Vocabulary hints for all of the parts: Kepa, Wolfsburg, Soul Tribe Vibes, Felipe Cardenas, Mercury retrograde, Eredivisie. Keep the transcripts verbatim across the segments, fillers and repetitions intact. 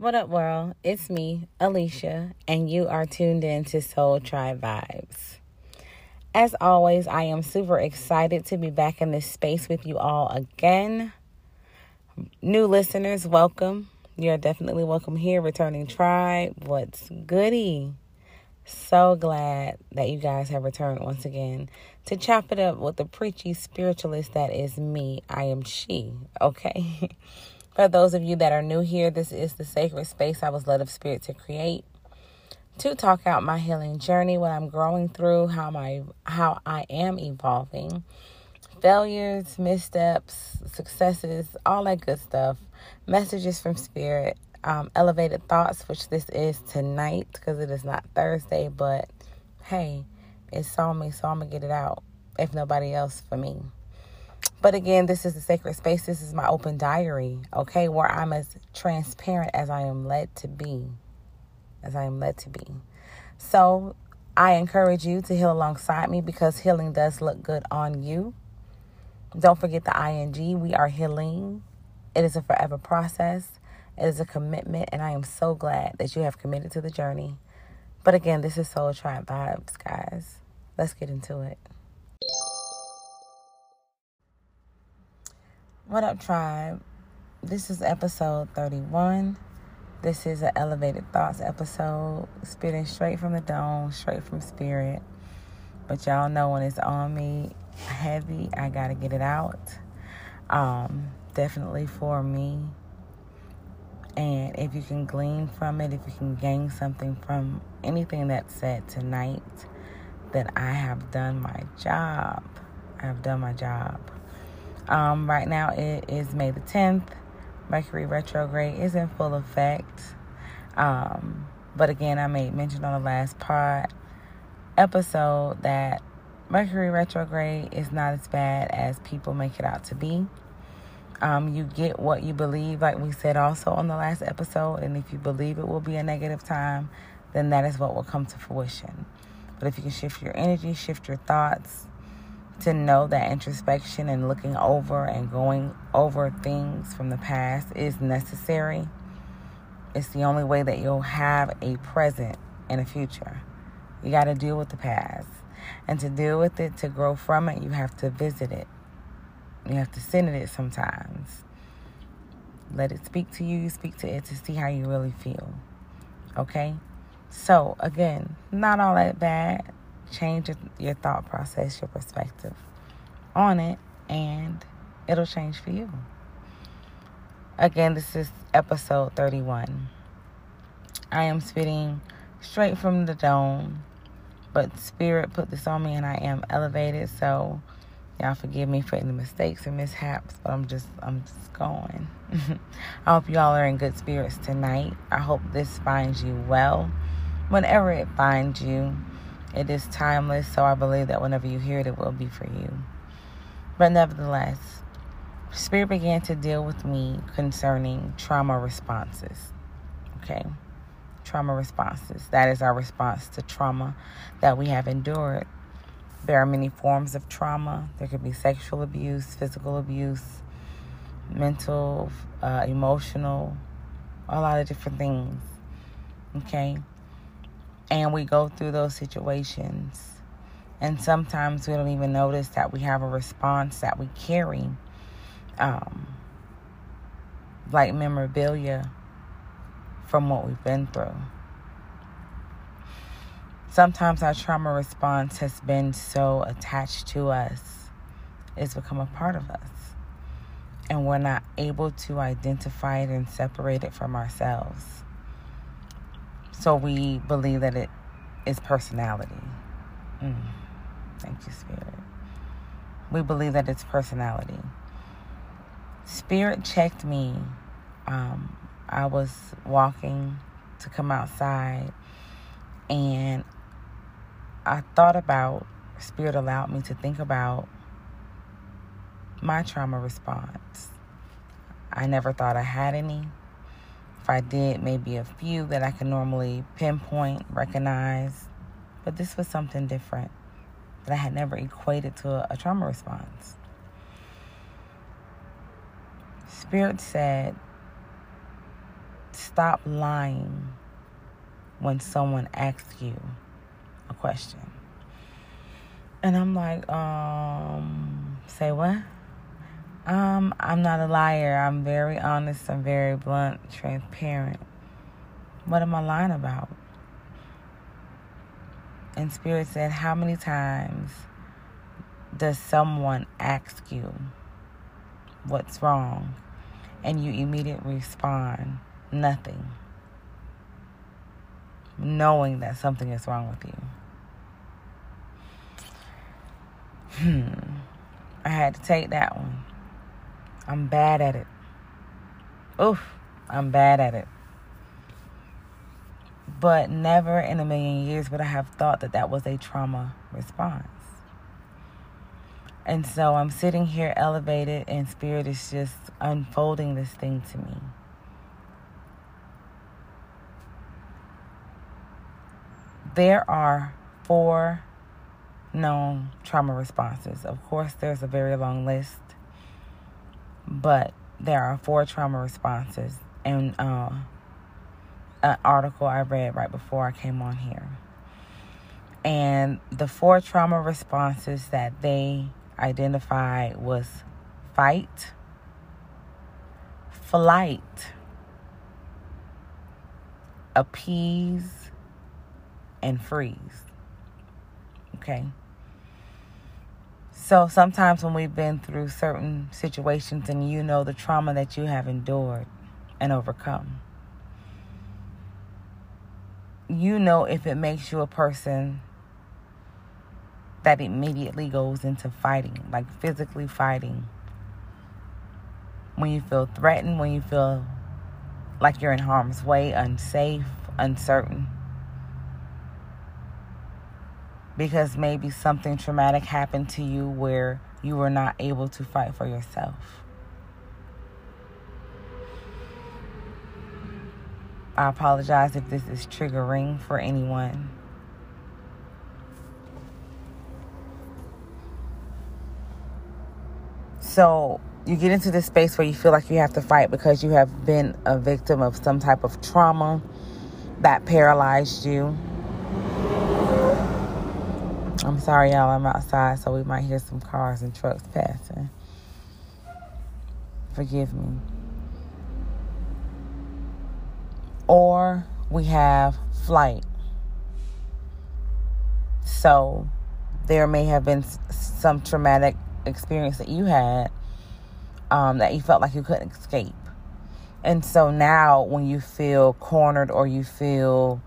What up, world? It's me, Alicia, and you are tuned in to Soul Tribe Vibes. As always, I am super excited to be back in this space with you all again. New listeners, welcome. You're definitely welcome here. Returning Tribe, what's goody? So glad that you guys have returned once again to chop it up with the preachy spiritualist that is me. I am she, okay? For those of you that are new here, this is the sacred space I was led of spirit to create, to talk out my healing journey, what I'm growing through, how my how I am evolving, failures, missteps, successes, all that good stuff, messages from spirit, um, elevated thoughts, which this is tonight because it is not Thursday, but hey, it's on me, so I'm going to get it out, if nobody else, for me. But again, this is the sacred space. This is my open diary, okay, where I'm as transparent as I am led to be, as I am led to be. So I encourage you to heal alongside me because healing does look good on you. Don't forget the I N G. We are healing. It is a forever process. It is a commitment, and I am so glad that you have committed to the journey. But again, this is Soul Tribe Vibes, guys. Let's get into it. What up, Tribe? This is episode thirty-one. This is an Elevated Thoughts episode, spitting straight from the dome, straight from spirit. But y'all know when it's on me heavy, I gotta get it out. Um, definitely for me. And if you can glean from it, if you can gain something from anything that's said tonight, then I have done my job. I have done my job. Um, right now it is May the tenth. Mercury retrograde is in full effect. Um, but again, I made mention on the last pod episode that Mercury retrograde is not as bad as people make it out to be. Um, you get what you believe, like we said also on the last episode. And if you believe it will be a negative time, then that is what will come to fruition. But if you can shift your energy, shift your thoughts, to know that introspection and looking over and going over things from the past is necessary. It's the only way that you'll have a present and a future. You got to deal with the past. And to deal with it, to grow from it, you have to visit it. You have to sit in it sometimes. Let it speak to you. You speak to it to see how you really feel. Okay? So, again, not all that bad. Change your thought process, your perspective on it, and it'll change for you. Again, this is episode thirty-one. I am spitting straight from the dome, but Spirit put this on me and I am elevated, so y'all forgive me for any mistakes or mishaps, but I'm just, I'm just going. I hope y'all are in good spirits tonight. I hope this finds you well. Whenever it finds you, it is timeless, so I believe that whenever you hear it, it will be for you. But nevertheless, Spirit began to deal with me concerning trauma responses. Okay? Trauma responses. That is our response to trauma that we have endured. There are many forms of trauma. There could be sexual abuse, physical abuse, mental, uh, emotional, a lot of different things. Okay? And we go through those situations. And sometimes we don't even notice that we have a response that we carry. Um, like memorabilia from what we've been through. Sometimes our trauma response has been so attached to us. It's become a part of us. And we're not able to identify it and separate it from ourselves. So we believe that it is personality. Mm. Thank you, Spirit. We believe that it's personality. Spirit checked me. Um, I was walking to come outside, and I thought about, Spirit allowed me to think about my trauma response. I never thought I had any. If I did, maybe a few that I can normally pinpoint, recognize. But this was something different that I had never equated to a, a trauma response. Spirit said, Stop lying when someone asks you a question. And I'm like, um, say what? Um, I'm not a liar. I'm very honest. I'm very blunt, transparent. What am I lying about? And Spirit said, how many times does someone ask you what's wrong? And you immediately respond, nothing. Knowing that something is wrong with you. Hmm. I had to take that one. I'm bad at it. Oof. I'm bad at it. But never in a million years would I have thought that that was a trauma response. And so I'm sitting here elevated, and Spirit is just unfolding this thing to me. There are four known trauma responses. Of course, there's a very long list, but there are four trauma responses. And uh, an article I read right before I came on here. And the four trauma responses that they identified was fight, flight, appease, and freeze. Okay. So sometimes when we've been through certain situations and you know the trauma that you have endured and overcome, you know if it makes you a person that immediately goes into fighting, like physically fighting. When you feel threatened, when you feel like you're in harm's way, unsafe, uncertain. Because maybe something traumatic happened to you where you were not able to fight for yourself. I apologize if this is triggering for anyone. So you get into this space where you feel like you have to fight because you have been a victim of some type of trauma that paralyzed you. I'm sorry, y'all, I'm outside, so we might hear some cars and trucks passing. Forgive me. Or we have flight. So there may have been some traumatic experience that you had um, that you felt like you couldn't escape. And so now when you feel cornered or you feel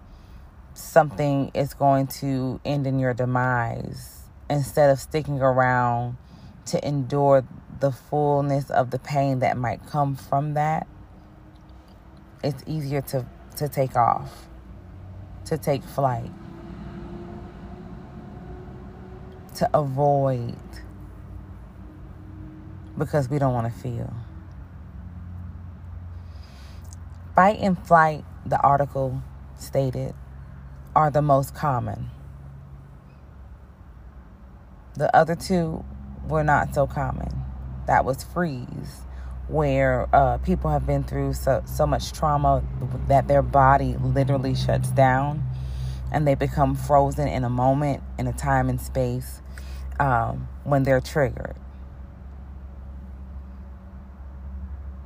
something is going to end in your demise, instead of sticking around to endure the fullness of the pain that might come from that, it's easier to, to take off, to take flight, to avoid, because we don't want to feel. Fight and flight, the article stated, are the most common. The other two were not so common. That was freeze, where uh, people have been through so, so much trauma that their body literally shuts down and they become frozen in a moment, in a time and space, um, when they're triggered.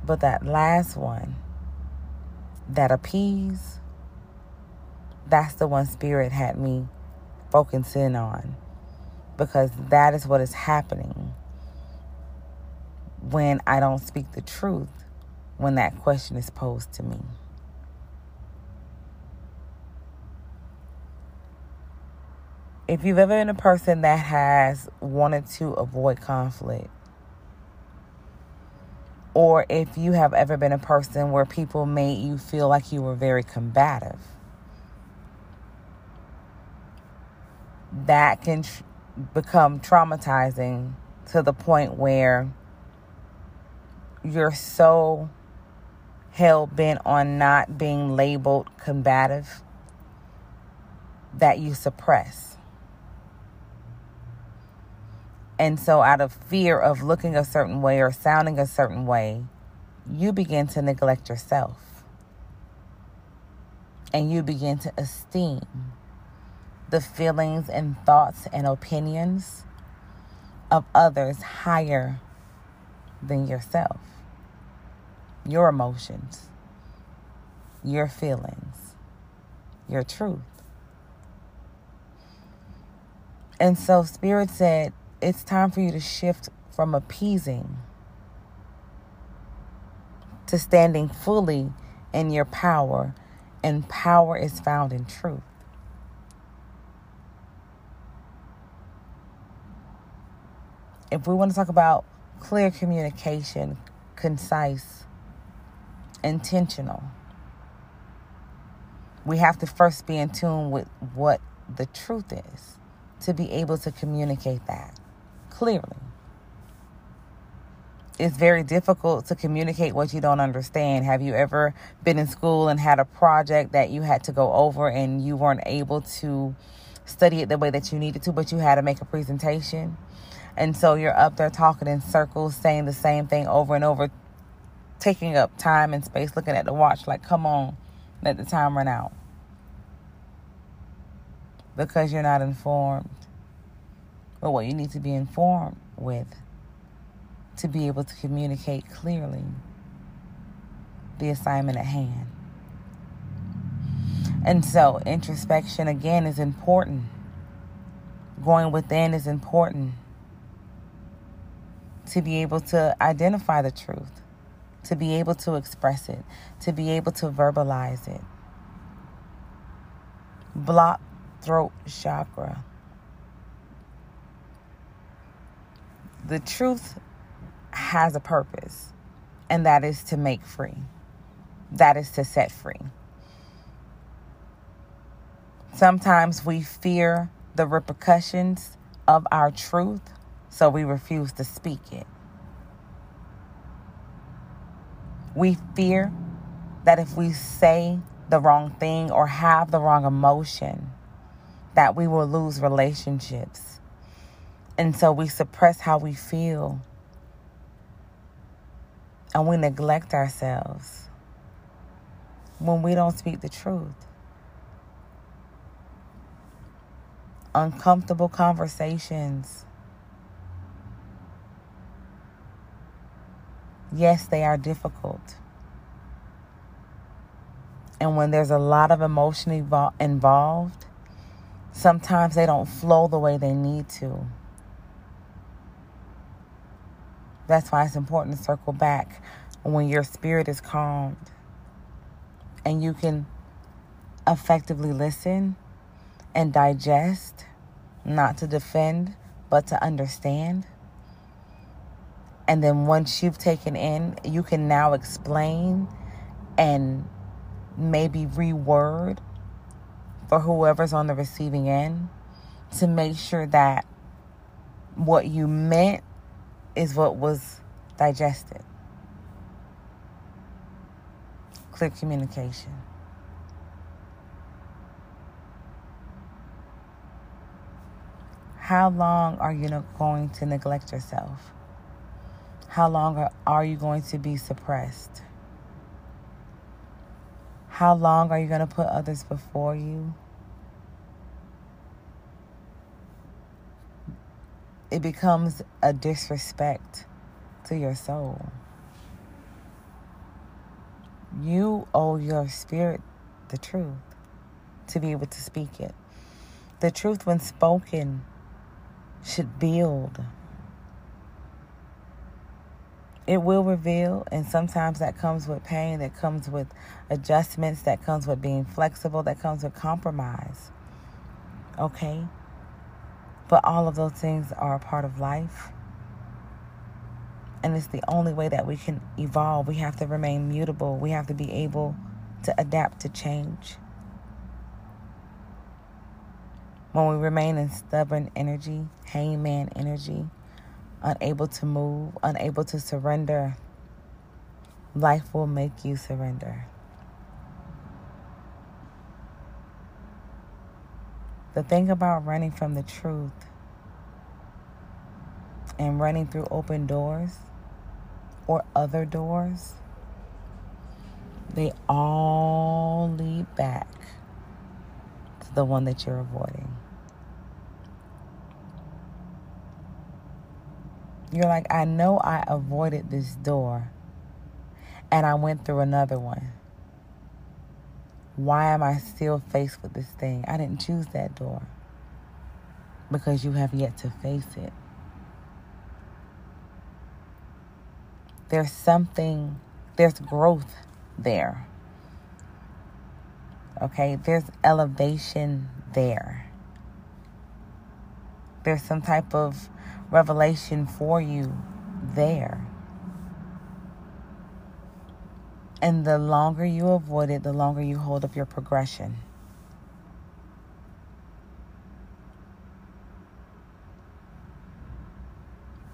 But that last one, that appease, that's the one Spirit had me focusing on, because that is what is happening when I don't speak the truth, when that question is posed to me. If you've ever been a person that has wanted to avoid conflict, or if you have ever been a person where people made you feel like you were very combative, that can tr- become traumatizing to the point where you're so hell-bent on not being labeled combative that you suppress. And so out of fear of looking a certain way or sounding a certain way, you begin to neglect yourself. and you begin to esteem the feelings and thoughts and opinions of others higher than yourself, your emotions, your feelings, your truth. And so Spirit said, it's time for you to shift from appeasing to standing fully in your power, and power is found in truth. If we want to talk about clear communication, concise, intentional, we have to first be in tune with what the truth is to be able to communicate that clearly. It's very difficult to communicate what you don't understand. Have you ever been in school and had a project that you had to go over and you weren't able to study it the way that you needed to, but you had to make a presentation? And so you're up there talking in circles, saying the same thing over and over, taking up time and space, looking at the watch like, come on, let the time run out. Because you're not informed. But what you need to be informed with to be able to communicate clearly the assignment at hand. And so introspection, again, is important. Going within is important. To be able to identify the truth, to be able to express it, to be able to verbalize it. Block throat chakra. The truth has a purpose, and that is to make free. That is to set free. Sometimes we fear the repercussions of our truth, so we refuse to speak it. We fear that if we say the wrong thing or have the wrong emotion, that we will lose relationships. And so we suppress how we feel. And we neglect ourselves when we don't speak the truth. Uncomfortable conversations, yes, they are difficult. And when there's a lot of emotion evol- involved, sometimes they don't flow the way they need to. That's why it's important to circle back when your spirit is calmed and you can effectively listen and digest, not to defend, but to understand. And then once you've taken in, you can now explain and maybe reword for whoever's on the receiving end to make sure that what you meant is what was digested. Clear communication. How long are you not going to neglect yourself? How long are, are you going to be suppressed? How long are you going to put others before you? It becomes a disrespect to your soul. You owe your spirit the truth to be able to speak it. The truth, when spoken, should build. It will reveal, and sometimes that comes with pain, that comes with adjustments, that comes with being flexible, that comes with compromise. Okay? But all of those things are a part of life. And it's the only way that we can evolve. We have to remain mutable. We have to be able to adapt to change. When we remain in stubborn energy, hangman energy, unable to move, unable to surrender, life will make you surrender. The thing about running from the truth and running through open doors or other doors, they all lead back off the one that you're avoiding. You're like, I know I avoided this door and I went through another one. Why am I still faced with this thing? I didn't choose that door. Because you have yet to face it. There's something, there's growth there. Okay, there's elevation there. There's some type of revelation for you there. And the longer you avoid it, the longer you hold up your progression.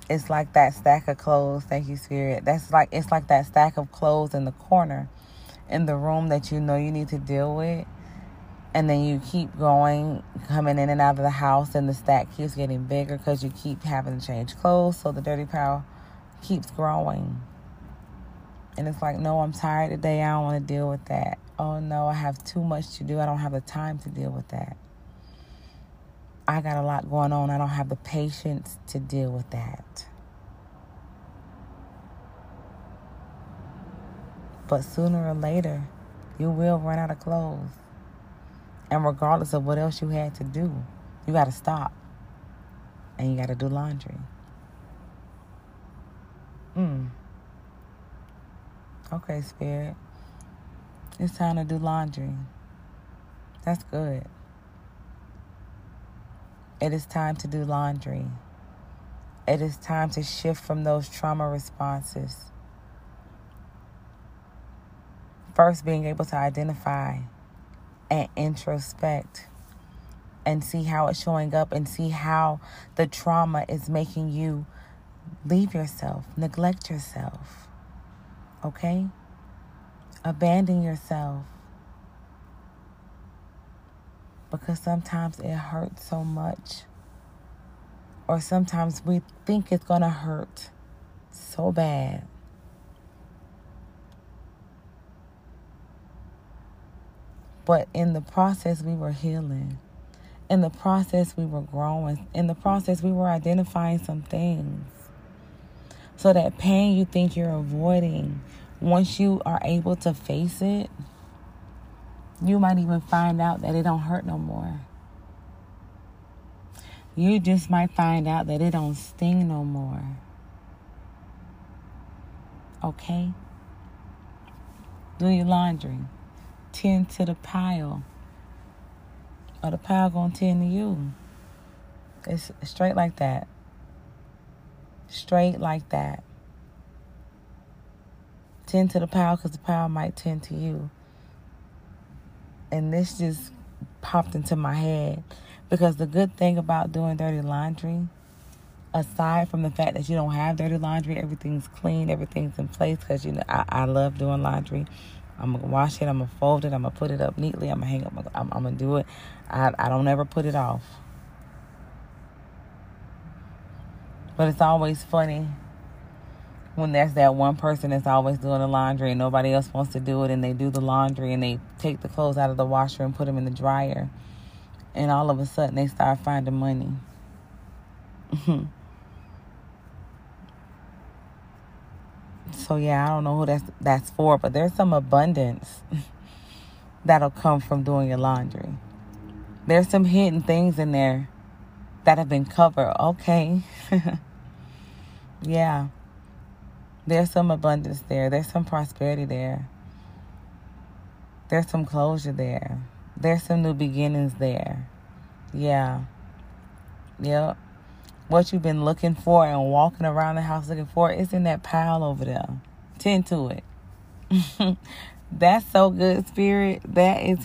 It's like that stack of clothes. Thank you, Spirit. That's like, it's like that stack of clothes in the corner in the room that you know you need to deal with. And then you keep going, coming in and out of the house, and the stack keeps getting bigger because you keep having to change clothes. So the dirty pile keeps growing. And it's like, no, I'm tired today. I don't want to deal with that. Oh, no, I have too much to do. I don't have the time to deal with that. I got a lot going on. I don't have the patience to deal with that. But sooner or later, you will run out of clothes. And regardless of what else you had to do, you got to stop. And you got to do laundry. Mm. Okay, Spirit. It's time to do laundry. That's good. It is time to do laundry. It is time to shift from those trauma responses. First, being able to identify and introspect and see how it's showing up and see how the trauma is making you leave yourself, neglect yourself, okay? Abandon yourself. Because sometimes it hurts so much. Or sometimes we think it's going to hurt so bad. But in the process, we were healing. In the process, we were growing. In the process, we were identifying some things. So that pain you think you're avoiding, once you are able to face it, you might even find out that it don't hurt no more. You just might find out that it don't sting no more. Okay? Do your laundry. Tend to the pile. Or the pile gonna tend to you. It's straight like that. Straight like that. Tend to the pile because the pile might tend to you. And this just popped into my head because the good thing about doing dirty laundry, aside from the fact that you don't have dirty laundry, everything's clean, everything's in place because, you know, I, I love doing laundry. I'm going to wash it. I'm going to fold it. I'm going to put it up neatly. I'm going to hang up. My, I'm, I'm going to do it. I, I don't ever put it off. But it's always funny when there's that one person that's always doing the laundry and nobody else wants to do it, and they do the laundry and they take the clothes out of the washer and put them in the dryer, and all of a sudden they start finding money. So yeah, I don't know who that's, that's for, but there's some abundance that'll come from doing your laundry. There's some hidden things in there that have been covered. Okay. Yeah. There's some abundance there. There's some prosperity there. There's some closure there. There's some new beginnings there. Yeah. Yep. What you've been looking for and walking around the house looking for is in that pile over there. Tend to it. That's so good, Spirit. That is,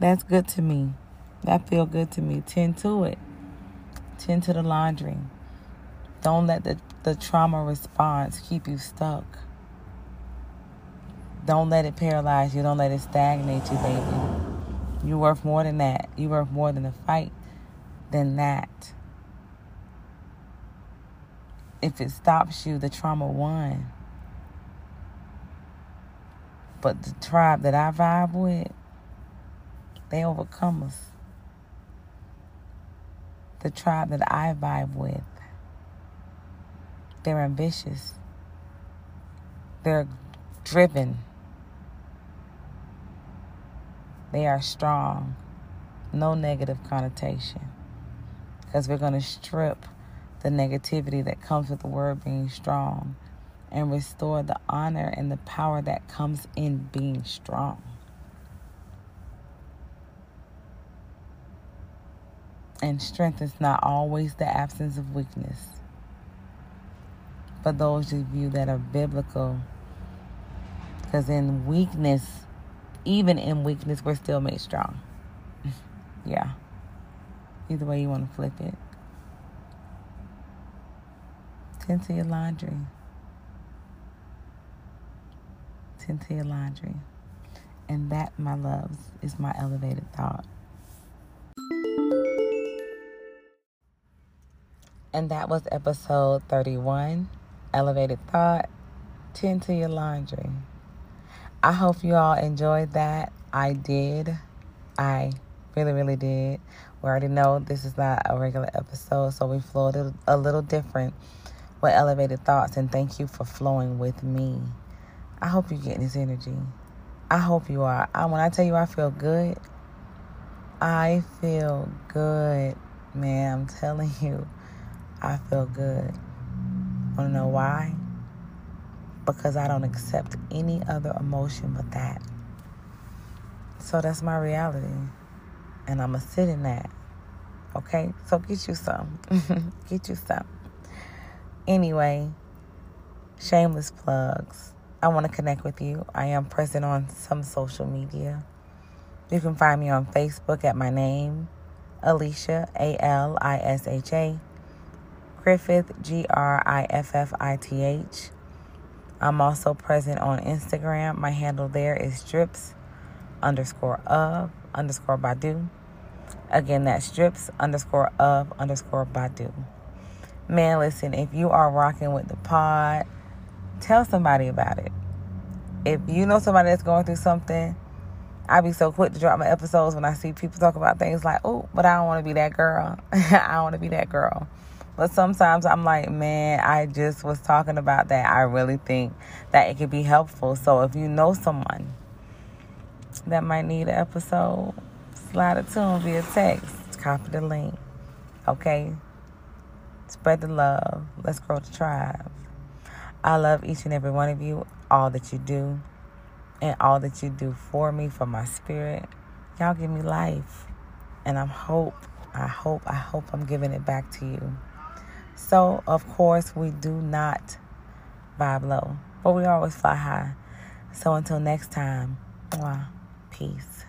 that's good to me. That feel good to me. Tend to it. Tend to the laundry. Don't let the, the trauma response keep you stuck. Don't let it paralyze you. Don't let it stagnate you, baby. You're worth more than that. You're worth more than a fight than that. If it stops you, the trauma won. But the tribe that I vibe with, they overcome us. the tribe that I vibe with. They're ambitious. They're driven. They are strong. No negative connotation. Because we're going to strip the negativity that comes with the word being strong and restore the honor and the power that comes in being strong. And strength is not always the absence of weakness. For those of you that are biblical, because in weakness, even in weakness, we're still made strong. Yeah. Either way you want to flip it. Tend to your laundry. Tend to your laundry. And that, my loves, is my elevated thought. And that was episode thirty-one, Elevated Thought, Tend to Your Laundry. I hope you all enjoyed that. I did. I really, really did. We already know this is not a regular episode, so we flowed a, a little different with Elevated Thoughts, and thank you for flowing with me. I hope you're getting this energy. I hope you are. I, when I tell you I feel good, I feel good, man. I'm telling you. I feel good. Want to know why? Because I don't accept any other emotion but that. So that's my reality. And I'm going to sit in that. Okay? So get you some. Get you some. Anyway, shameless plugs. I want to connect with you. I am present on some social media. You can find me on Facebook at my name, Alicia, A L I S H A. Griffith, G R I F F I T H. I'm also present on Instagram. My handle there is drips underscore of underscore Badu. Again, that's drips underscore of underscore Badu. Man, listen, if you are rocking with the pod, tell somebody about it. If you know somebody that's going through something, I be so quick to drop my episodes when I see people talk about things like, oh, but I don't want to be that girl. I don't want to be that girl. But sometimes I'm like, man, I just was talking about that. I really think that it could be helpful. So if you know someone that might need an episode, slide it to them via text. Copy the link. Okay? Spread the love. Let's grow the tribe. I love each and every one of you, all that you do, and all that you do for me, for my spirit. Y'all give me life. And I'm hope, I hope, I hope I'm giving it back to you. So, of course, we do not vibe low, but we always fly high. So, until next time, mwah, peace.